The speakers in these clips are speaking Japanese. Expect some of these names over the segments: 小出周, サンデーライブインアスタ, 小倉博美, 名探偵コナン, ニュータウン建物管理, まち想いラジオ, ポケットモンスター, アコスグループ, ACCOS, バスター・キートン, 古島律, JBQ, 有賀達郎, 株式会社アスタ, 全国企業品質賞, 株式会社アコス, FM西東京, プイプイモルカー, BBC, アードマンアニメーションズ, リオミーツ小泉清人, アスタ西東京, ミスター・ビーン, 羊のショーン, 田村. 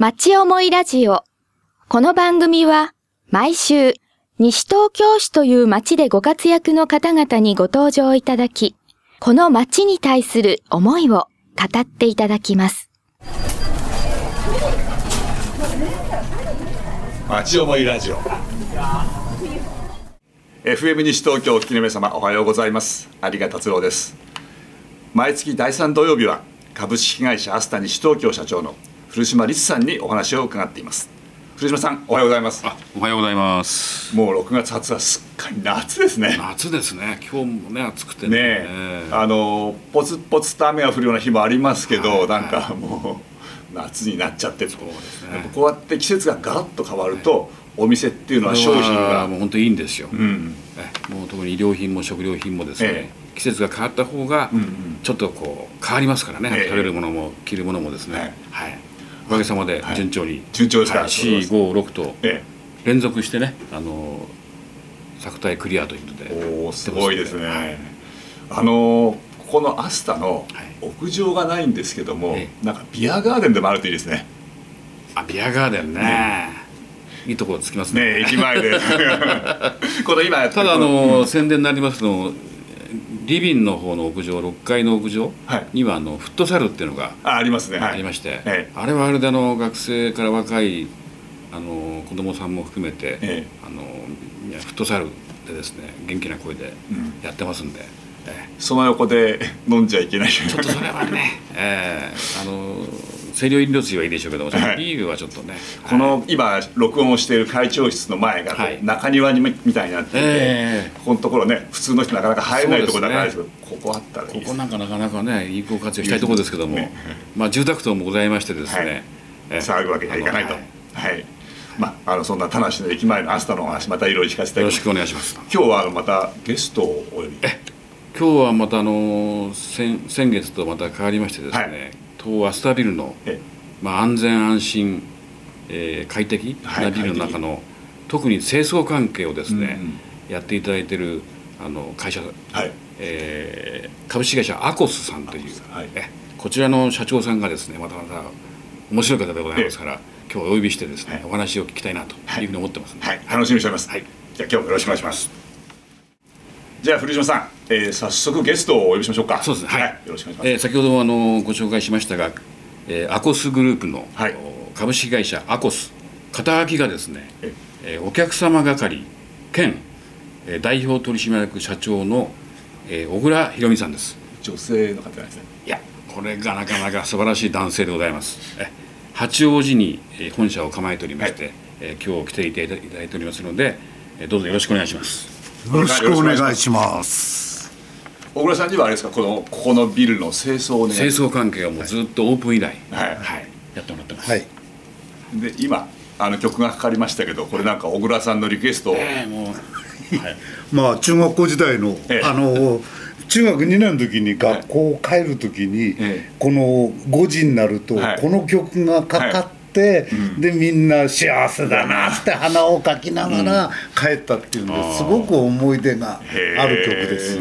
町思いラジオ。この番組は毎週西東京市という町でご活躍の方々にご登場いただき、この町に対する思いを語っていただきます。町思いラジオ。FM 西東京お聞きの皆様おはようございます。有賀達郎です。毎月第3土曜日は株式会社アスタ西東京社長の古島律さんにお話を伺っています。古島さんおはようございます。おはようございます。もう6月20日はすっかり夏ですね。夏ですね。今日もね暑くて ポツポツと雨が降るような日もありますけど、はいはい、なんかもう夏になっちゃってる。そうですね。こうやって季節がガラッと変わると、はい、お店っていうのは商品がもう本当にいいんですよ、うん、もう特に衣料品も食料品もですね、季節が変わった方がちょっとこう変わりますからね、食べるものも着るものもですね、はい、おかげさまで順調に、はい、順調ですから、はい、4、5、6と連続してね、作体クリアということで、すごいですね、はい、ここのアスタの屋上がないんですけども、はい、なんかビアガーデンでもあるといいですね。あ、ビアガーデンね、いいところつきます ね駅前でこの今やってただ宣伝になりますけど、リビンの方の屋上、6階の屋上にはフットサルっていうのがありまして、あれはあれで学生から若い子供さんも含めて、フットサルでですね、元気な声でやってますんで、その横で飲んじゃいけないちょっとそれはね、清涼飲料水はいいでしょうけども、ビールはちょっとね、この今録音をしている会長室の前が中庭にみたいになっていて、ここのところね、普通の人なかなか入れないところだからですけど、ここあったらいいです。ここなんかなかなかね、有効活用したいところですけども、まあ住宅等もございましてですね、騒ぐわけにはいかないと、はい、まあそんな田無の駅前のアスタの話、またいろいろ聞かせていただきます。よろしくお願いします。今日はまたゲストをお呼び。今日はまた先月とまた変わりましてですね、東アスタビルの、安全安心、快適なビルの中の、特に清掃関係をですね、やっていただいている会社、株式会社アコスさんという、こちらの社長さんがですね、またまた面白い方でございますから、今日お呼びしてですね、お話を聞きたいなというふうに思ってますので、楽しみにしております、じゃあ今日もよろしくお願いします。じゃあ古島さん、早速ゲストをお呼びしましょうか。そうですね、よろしくお願いします。先ほどもご紹介しましたが、アコスグループの、株式会社アコス肩書がですね、お客様係兼代表取締役社長の、小倉博美さんです。女性の方ですね。いや、これがなかなか素晴らしい男性でございます。八王子に本社を構えておりまして、今日来ていただいておりますので、どうぞよろしくお願いします。よろしくお願いします。小倉さんにはあれですか、ここのビルの清掃をね、清掃関係はもうずっとオープン以来、やってもらってます、で今曲がかかりましたけど、これなんか小倉さんのリクエストを、まあ中学校時代の、中学2年の時に学校を帰る時に、この5時になると、この曲がかかって、でみんな幸せだなって花をかきながら帰ったっていうので、すごく思い出がある曲です、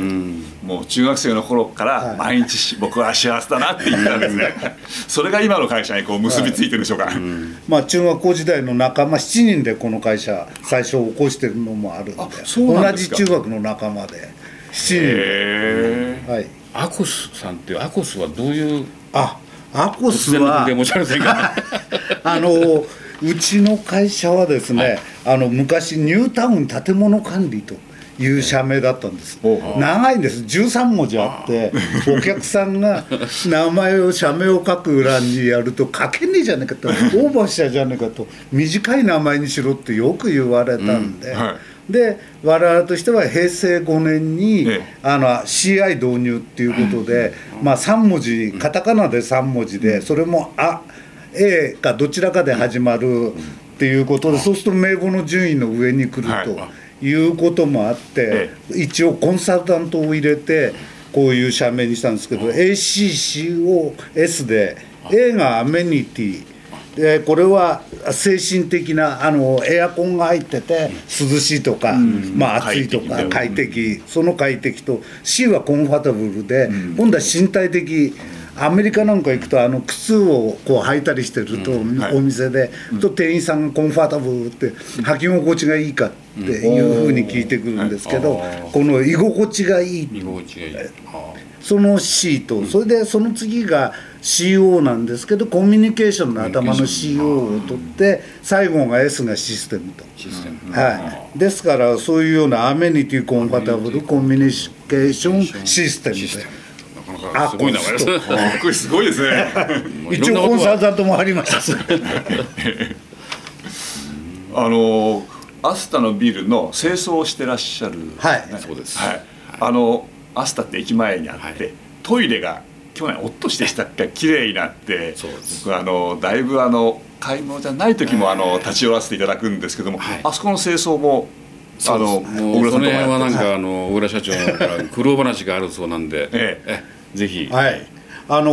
もう中学生の頃から毎日、僕は幸せだなって言ったんですねそれが今の会社にこう結びついてるんでしょうか。中学校時代の仲間7人でこの会社最初起こしてるのもあるんで、同じ中学の仲間で7人、アコスさんっていうアコスはどういうアコスはうちの会社はですね、昔ニュータウン建物管理という社名だったんです。長いんです、13文字あって、お客さんが名前を社名を書く欄にやると書けねえじゃねえかと、オーバーしちゃうじゃねえかと、短い名前にしろってよく言われたんで、で我々としては平成5年にCI 導入っていうことで、3文字カタカナで3文字で、それも「あ」「A」かどちらかで始まるっていうことで、そうすると名簿の順位の上に来るということもあって、一応コンサルタントを入れてこういう社名にしたんですけど、 ACCOS で A がアメニティ、これは精神的なエアコンが入ってて涼しいとか、暑いとか快適、その快適と C はコンファタブルで、今度は身体的、アメリカなんか行くと靴をこう履いたりしてると、うんはい、お店で、うん、と店員さんがコンファータブルって履き心地がいいかっていうふうに聞いてくるんですけど、うん、この居心地がいいその C と、うん、それでその次が CO なんですけどコミュニケーションの頭の CO を取って最後が S がシステムとシステム、はい、ですからそういうようなアメニティコンパタブルコミュニケーションシステムですごい名前ですこれすごいですね一応コンサルタントもありましたアスタのビルの清掃をしてらっしゃる、ね、はいそうです、はい、アスタって駅前にあって、はい、トイレが去年おっとしてしたっけ綺麗になって僕だいぶ買い物じゃない時も立ち寄らせていただくんですけども、はい、あそこの清掃も小倉さんともやってます。その辺はなんか小倉社長から苦労話があるそうなんで、ぜひ、はいア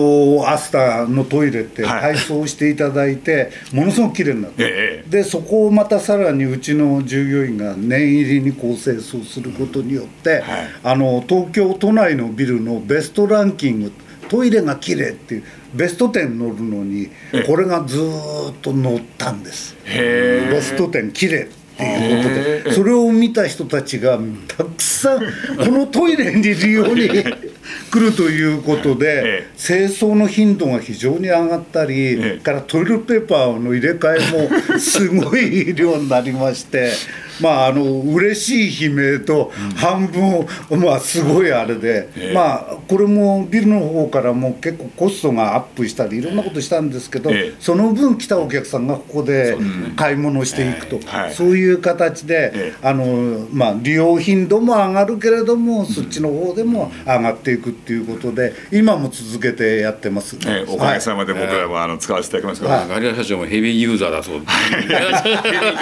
スタのトイレって改装していただいて、はい、ものすごく綺麗になって、でそこをまたさらにうちの従業員が念入りにこう清掃することによって、はい、東京都内のビルのベストランキングトイレが綺麗っていうベスト10に載るのにこれがずーっと載ったんです。へーベスト10綺麗っていうことでそれを見た人たちがたくさんこのトイレに利用に来るということで清掃の頻度が非常に上がったりからトイレペーパーの入れ替えもすごい量になりましてまあ嬉しい悲鳴と半分まあすごいあれでまあこれもビルの方からも結構コストがアップしたりいろんなことしたんですけどその分来たお客さんがここで買い物をしていくとそういう形でまあ利用頻度も上がるけれどもそっちの方でも上がっていくっていうことで今も続けてやってます、ね、おかげさまで僕らも使わせていただきますから、ガリラ社長もヘビーユーザーだそうです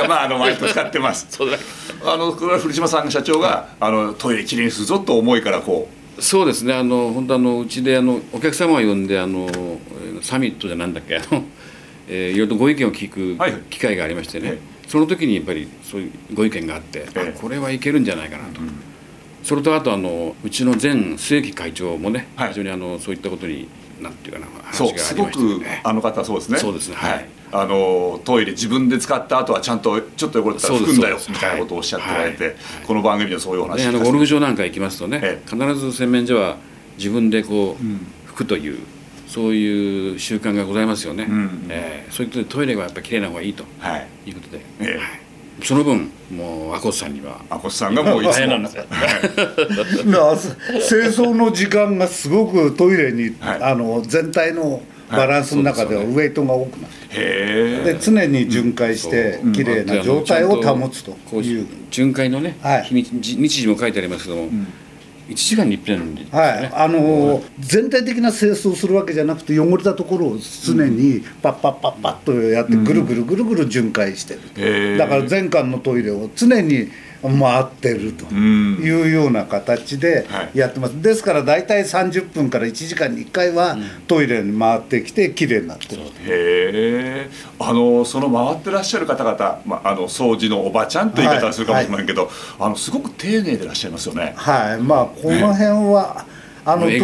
まあ毎年使ってますそれ古島さん社長がトイレきれいにするぞと思いからこうそうですね本当うちでお客様を呼んでサミットじゃなんだっけいろいろとご意見を聞く機会がありましてね、はい、その時にやっぱりそういうご意見があって、これはいけるんじゃないかなと、うんそれとあとうちの前末木会長もね、はい、非常にそういったことになんていうかな話がありましたね。そうすごく方はそうですね。そうですね。はい。トイレ自分で使った後はちゃんとちょっと汚れたら拭くんだよみたいなことをおっしゃってられて、はいはい、この番組のそういうお話で、ゴルフ場なんか行きますとね、必ず洗面所は自分でこう、拭くというそういう習慣がございますよね。うんうんそういうことでトイレがやっぱりきれいな方がいいと、はい、いうことで。その分もうアコスさんにはアコスさんがもう大変なんですよ清掃の時間がすごくトイレに、はい、全体のバランスの中ではウェイトが多くなって、で常に巡回してきれいな状態を保つという巡回のね、はい、日時も書いてありますけども、うん1時間に1分ですね、はい全体的な清掃するわけじゃなくて汚れたところを常にパッパッパッパッとやってぐるぐるぐるぐる巡回してる、だから全館のトイレを常に回ってるというような形でやってます、ですから大体30分から1時間に1回はトイレに回ってきてきれいになってる、へーその回ってらっしゃる方々、まあ、掃除のおばちゃんという言い方をするかもしれないけど、はいはい、すごく丁寧でいらっしゃいますよね、はいまあ、この辺は、ね笑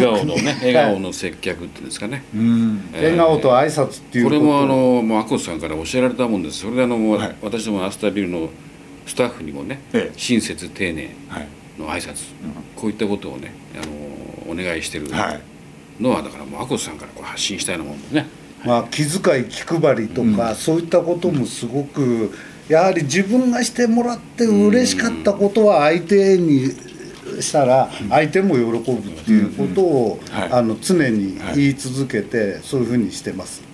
顔の接客ってですかね、うん笑顔と挨拶っていうことこれももうアコスさんから教えられたもんです。それではい、私どもアスタビルのスタッフにもね、親切丁寧の挨拶、はい、こういったことをねお願いしてるのは、はい、だからもうアコスさんからこう発信したようなもんですね、まあ、気遣い気配りとか、うん、そういったこともすごくやはり自分がしてもらって嬉しかったことは相手にしたら相手も喜ぶっていうことを、うんはい、常に言い続けてそういうふうにしてます。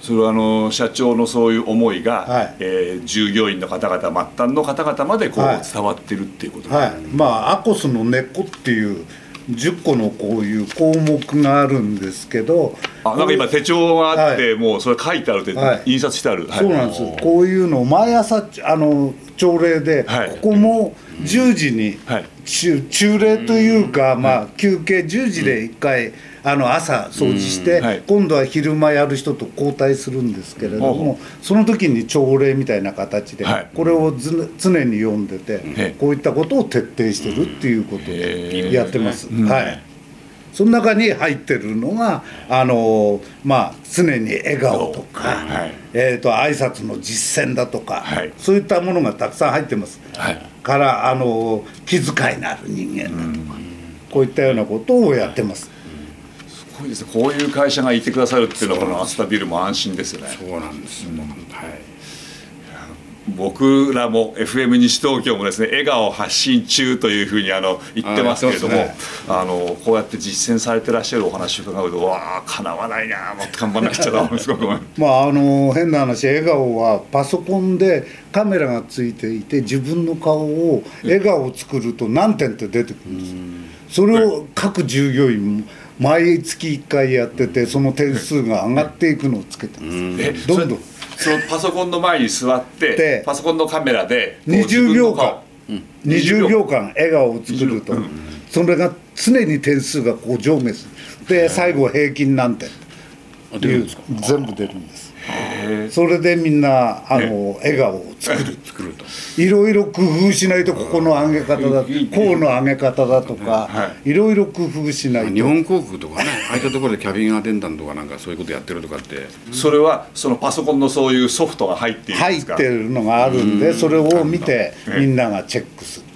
それは社長のそういう思いが、はい従業員の方々末端の方々までこう伝わってるっていうことですね、はいはい、まあアコスの根っこっていう10個のこういう項目があるんですけどなんか今手帳があって、はい、もうそれ書いてあるって、はい、印刷してある、はい、そうなんです。こういうのを毎朝朝礼で、はい、ここも10時に、はい、中礼というか、まあ、休憩10時で1回、うん朝掃除して、はい、今度は昼間やる人と交代するんですけれどもその時に朝礼みたいな形で、はい、これを常に読んでてこういったことを徹底してるっていうことでやってます、はいその中に入ってるのが常に笑顔とか、はい、挨拶の実践だとか、はい、そういったものがたくさん入ってます、はい、から気遣いのある人間だとか、こういったようなことをやってます、はい、すごいですね。こういう会社がいてくださるっていうのはこのアスタビルも安心ですよね。そうなんですよ、うん、はい、僕らも FM 西東京もですね、笑顔発信中というふうに言ってますけれども、ね、こうやって実践されてらっしゃるお話を伺うと、わあ、かなわないな、もっと頑張らなくちゃだすごく変な話、笑顔はパソコンでカメラがついていて自分の顔を笑顔を作ると何点って出てくるんです、うん、それを各従業員も毎月1回やってて、その点数が上がっていくのをつけてますどんどん。そのパソコンの前に座ってパソコンのカメラで20秒間笑顔を作ると、それが常に点数がこう上下するで、最後平均なんてっていう全部出るんです。それでみんな笑顔を作ると、いろいろ工夫しないと、ここの上げ方だ、こうの上げ方だとか、いろいろ工夫しないと。日本航空とかね、ああいったところでキャビンアテンダントとかなんかそういうことやってるとかって、それはそのパソコンのそういうソフトが入っているんですか。入ってるのがあるんで、それを見てみんながチェックする。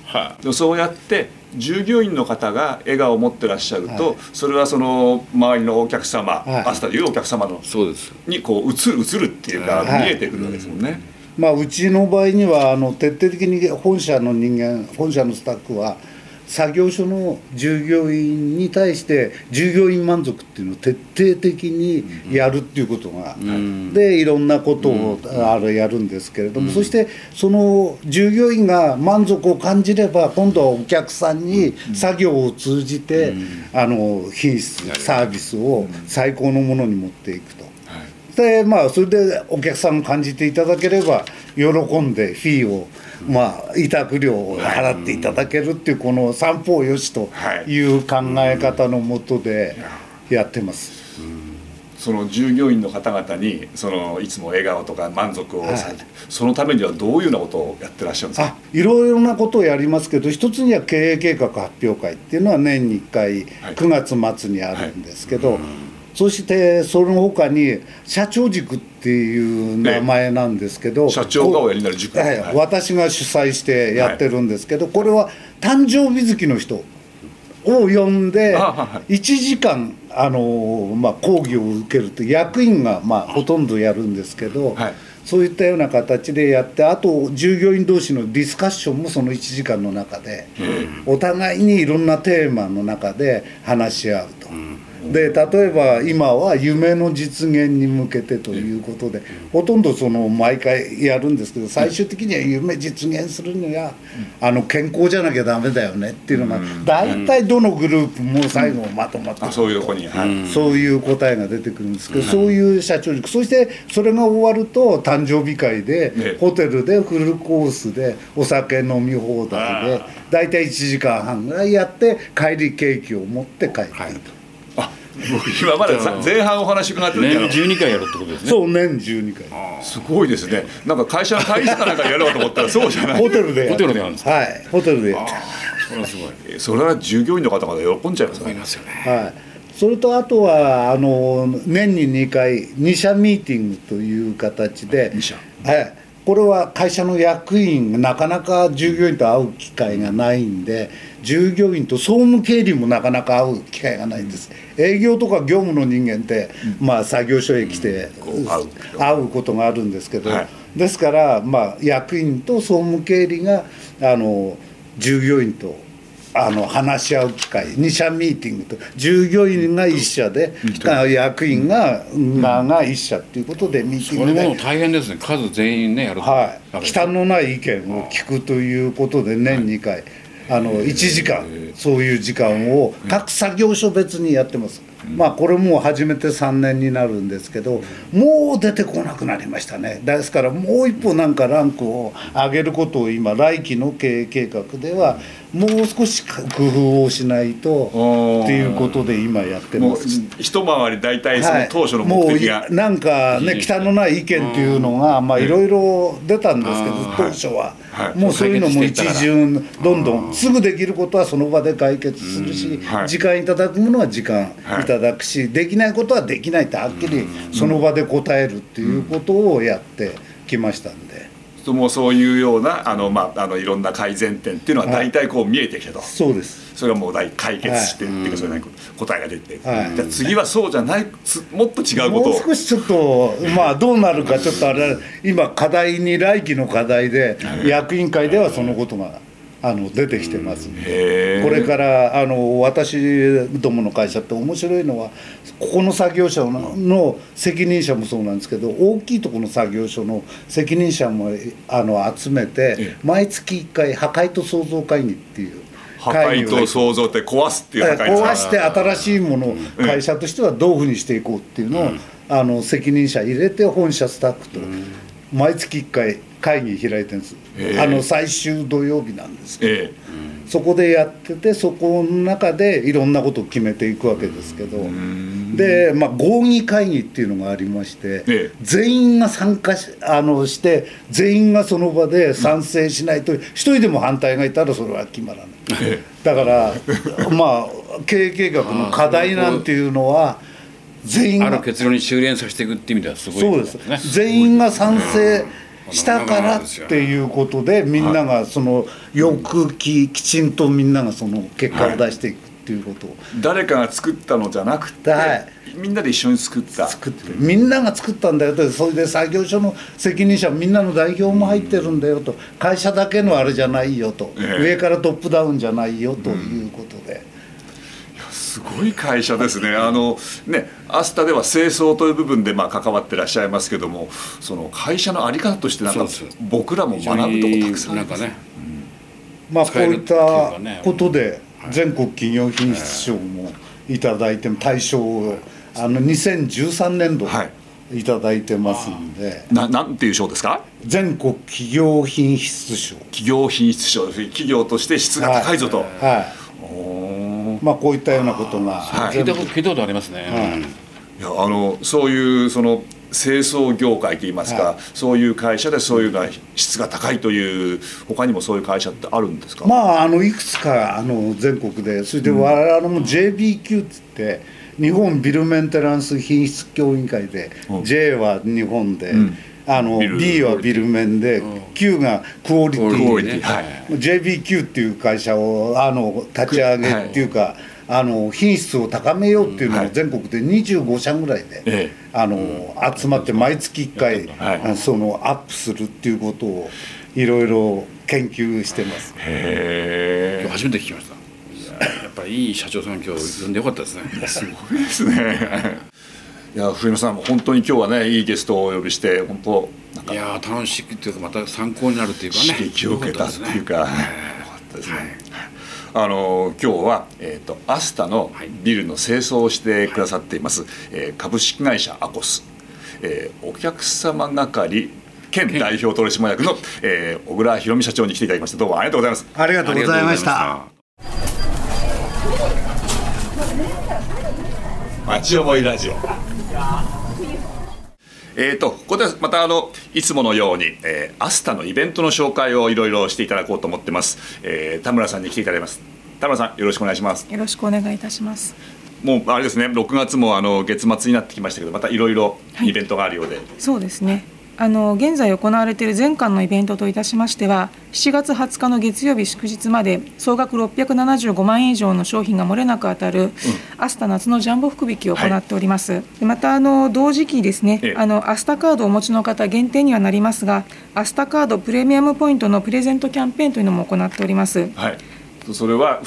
でもそうやって従業員の方が笑顔を持ってらっしゃると、はい、それはその周りのお客様、はい、アスタというお客様のそうですにこう映るっていうか、はい、見えてくるわけですもんね、はい、うちの場合には徹底的に本社のスタッフは作業所の従業員に対して従業員満足っていうのを徹底的にやるっていうことが、うん、でいろんなことをやるんですけれども、うん、そしてその従業員が満足を感じれば、今度はお客さんに作業を通じて、うん、品質サービスを最高のものに持っていくと、うん、でそれでお客さんが感じていただければ喜んでフィーを委託料を払っていただけるっていう、この三方よしという考え方のもとでやってます、はい、その従業員の方々にいつも笑顔とか満足を、はい、そのためにはどういうようなことをやってらっしゃるんですか。いろいろなことをやりますけど、一つには経営計画発表会っていうのは年に1回9月末にあるんですけど、はいはい、そしてその他に社長塾っていう名前なんですけど、社長がおやりになる塾、はい、私が主催してやってるんですけど、はい、これは誕生日好きの人を呼んで1時間講義を受けると、役員がほとんどやるんですけど、はい、そういったような形でやって、あと従業員同士のディスカッションもその1時間の中で、うん、お互いにいろんなテーマの中で話し合うと、うん、で例えば今は夢の実現に向けてということで、ほとんど毎回やるんですけど、最終的には夢実現するには健康じゃなきゃダメだよねっていうのが、大体どのグループも最後まとまって、そういう答えが出てくるんですけど、そういう社長塾、そしてそれが終わると誕生日会でホテルでフルコースでお酒飲み放題で大体1時間半ぐらいやって、帰りケーキを持って帰ってくると。今まで前半お話伺ってるけど、年12回やるってことですね。そう、年12回、すごいですね。なんか会社の会議室かなんかやろうと思ったらそうじゃないホテルでやるんですか。はい、ホテルでやる。それは従業員の方々喜んじゃいますね。はい、それとあとは年に2回2社ミーティングという形で、2社、はい、これは会社の役員がなかなか従業員と会う機会がないんで、従業員と総務経理もなかなか会う機会がないんです。営業とか業務の人間って、作業所へ来て会うことがあるんですけど、ですから役員と総務経理が従業員と話し合う機会、2社ミーティングと、従業員が1社で、役員が1社ということでミーティングで、それも大変ですね、数全員ねやると、はい、忌憚のない意見を聞くということで、年2回、1時間そういう時間を各作業所別にやってます。これもう始めて3年になるんですけど、もう出てこなくなりましたね。ですからもう一歩なんかランクを上げることを今来期の経営計画ではもう少し工夫をしないとっていうことで今やってます。もう一回り大体その当初の目的が、はい、もうなんかね忌憚のない意見っていうのがまあいろいろ出たんですけど、当初は、はいはい、もうそういうのも一巡どんどんすぐできることはその場で解決するし、はい、時間いただくものは時間いただくし、はい、できないことはできないってはっきりその場で答えるっていうことをやってきましたんで、もうそういうようないろんな改善点っていうのは大体こう見えてきたと、はい、そうです。それがもう解決してっていうか、それなりに答えが出て、はい、じゃあ次はそうじゃないもっと違うことをもう少しちょっとまあどうなるかちょっとあれ今課題に来期の課題で役員会ではそのことが出てきてますので、これから私どもの会社って面白いのはここの作業所の責任者もそうなんですけど、大きいところの作業所の責任者も集めて毎月1回破壊と創造会議っていう破壊と創造って壊すっていう破壊です。壊して新しいものを会社としてはどういうふうにしていこうっていうのを責任者入れて本社スタッフと毎月1回会議開いてるんです、最終土曜日なんですけど、そこでやってて、そこの中でいろんなことを決めていくわけですけど、で、まあ、合議会議っていうのがありまして、全員が参加 して全員がその場で賛成しないと、一人でも反対がいたらそれは決まらない、だからまあ経営計画の課題なんていうのは全員がある結論に修練させていくって意味ではすごいですね。そうです。全員が賛成したからっていうことで、みんながそのよくきちんとみんながその結果を出していくっていうことを、誰かが作ったのじゃなくて、はい、みんなで一緒に作ってみんなが作ったんだよと、それで作業所の責任者みんなの代表も入ってるんだよと、会社だけのあれじゃないよと、上からトップダウンじゃないよということで、すごい会社ですね。ね、アスタでは清掃という部分でまあ関わってらっしゃいますけども、その会社の在り方としてなんか僕らも学ぶとこたくさんありますね。まあ、こういったことで全国企業品質賞もいただいて、大賞を2013年度いただいてますんで、はい、なんていう賞ですか？全国企業品質賞。企業品質賞、企業として質が高いぞと、はいはい、まあ、こういったようなことが聞いたことありますね、はい、いやそういうその清掃業界といいますか、はい、そういう会社でそういうが質が高いという、他にもそういう会社ってあるんですか？まあ、いくつか全国で、それで我々も JBQ って言って、日本ビルメンテナンス品質協議会で、J は日本で、B はビルメンで、Q がクオリティで、JBQ っていう会社を立ち上げっていうか、品質を高めようっていうのが全国で25社ぐらいで集まって、毎月1回アップするっていうことをいろいろ研究してます。へー、初めて聞きました。やっぱりいい社長さん今日呼んでよかったですね。すごいですね。いや古山さん、本当に今日はね、いいゲストをお呼びして、本当なんかいや楽しくというか、また参考になるというかね、刺激を受けたというか、今日は、アスタのビルの清掃をしてくださっています、はい、株式会社アコス、お客様係兼代表取締役の、小倉弘美社長に来ていただきました。どうもありがとうございます。ありがとうございました。町思いラジオ、ここでまたいつものように、アスタのイベントの紹介をいろいろしていただこうと思ってます、田村さんに来ていただきます。田村さん、よろしくお願いします。よろしくお願いいたします。もうあれですね、6月も月末になってきましたけど、またいろいろイベントがあるようで、はい、そうですね、現在行われている全館のイベントといたしましては、7月20日の月曜日祝日まで総額675万円以上の商品が漏れなく当たる、アスタ夏のジャンボ福引きを行っております、はい、でまた同時期ですね、アスタカードをお持ちの方限定にはなりますが、アスタカードプレミアムポイントのプレゼントキャンペーンというのも行っております、はい、それは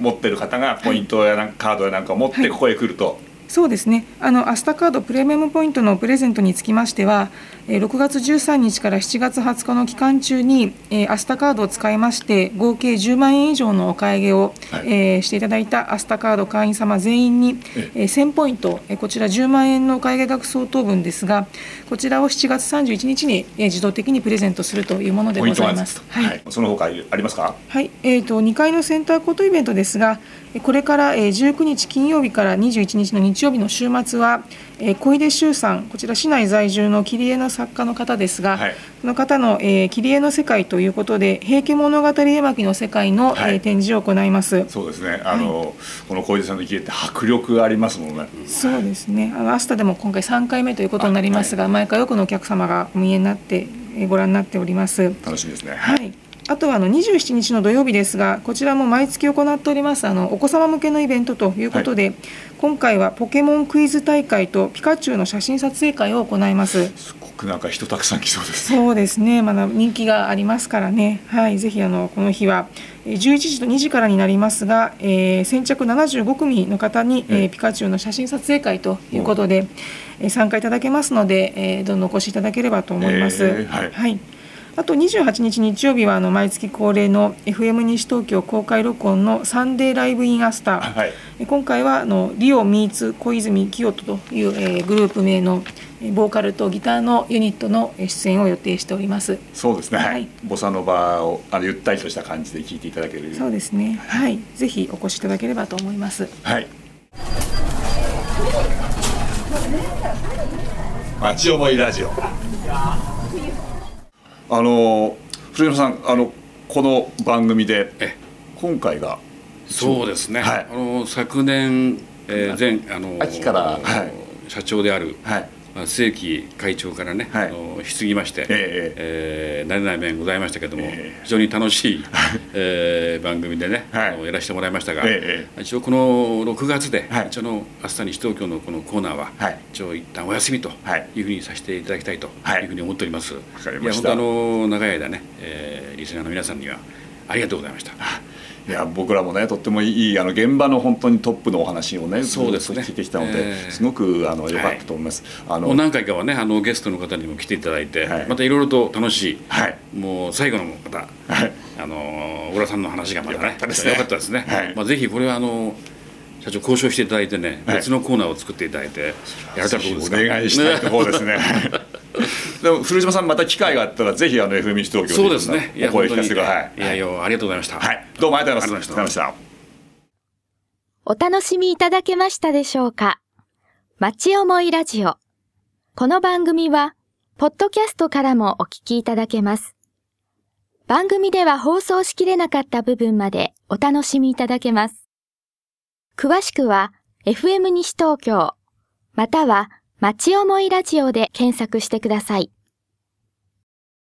持っている方がポイントやカードやなんかを持ってここへ来ると、はいそうですね、アスタカードプレミアムポイントのプレゼントにつきましては、6月13日から7月20日の期間中にアスタカードを使いまして合計10万円以上のお買い上げを、していただいたアスタカード会員様全員に1000ポイント、こちら10万円のお買い上げ額相当分ですが、こちらを7月31日に自動的にプレゼントするというものでございます。はい、その他ありますか。はい、2階のセンターコートイベントですが、これから19日金曜日から21日の日曜日の週末は小出周さん、こちら市内在住の切り絵の作家の方ですが、はい、この方の切り絵の世界ということで平家物語絵巻の世界の、はい、展示を行います。そうですね、はい、この小出さんの切り絵って迫力がありますもんね。そうですね、アスタでも今回3回目ということになりますが、はい、毎回多くのお客様がお見えになってご覧になっております。楽しみですね。はい、あとは27日の土曜日ですが、こちらも毎月行っておりますお子様向けのイベントということで、はい、今回はポケモンクイズ大会とピカチュウの写真撮影会を行います。すごくなんか人たくさん来そうですね。そうですね、まだ人気がありますからね。はい、ぜひこの日は11時と2時からになりますが、先着75組の方に、ピカチュウの写真撮影会ということで、参加いただけますので、どんどんお越しいただければと思います。はい、はい、あと28日日曜日は毎月恒例の FM 西東京公開録音のサンデーライブインアスタ、はい、今回はリオミーツ小泉清人という、グループ名のボーカルとギターのユニットの出演を予定しております。そうですね、はい、ボサノバをゆったりとした感じで聴いていただける。そうですね、はい、ぜひお越しいただければと思います。はい、町思いラジオ。藤野さん、この番組で今回がそうですね、はい、昨年、前秋から、はい、社長である、はい、正規会長からね、はい、引き継ぎまして、慣れない面ございましたけども、非常に楽しい、番組でね、はい、やらせてもらいましたが、一応この6月で、はい、一応のアスタ西東京のこのコーナーは、はい、一応一旦お休みというふうにさせていただきたいというふうに思っております。はい、分かりました。いや、本当長い間ね、リスナーの皆さんにはありがとうございました。いや、僕らもね、とってもいい現場の本当にトップのお話をね、そうですね、聞いてきたので、すごく良かったと思います。はい、もう何回かはね、ゲストの方にも来ていただいて、はい、またいろいろと楽しい、はい、もう最後の方、はい、小倉さんの話がまたね、良かったですね。はい、まあ、ぜひこれは社長交渉していただいてね、はい、別のコーナーを作っていただいてやれたらどうですか。お願いしたいところですね。でも古島さん、また機会があったらぜひFM西東京でお声を聞かせてください。いやいや、ありがとうございました。はい、どうもありがとうございました。お楽しみいただけましたでしょうか。町思いラジオ、この番組はポッドキャストからもお聞きいただけます。番組では放送しきれなかった部分までお楽しみいただけます。詳しくは FM 西東京または町思いラジオで検索してください。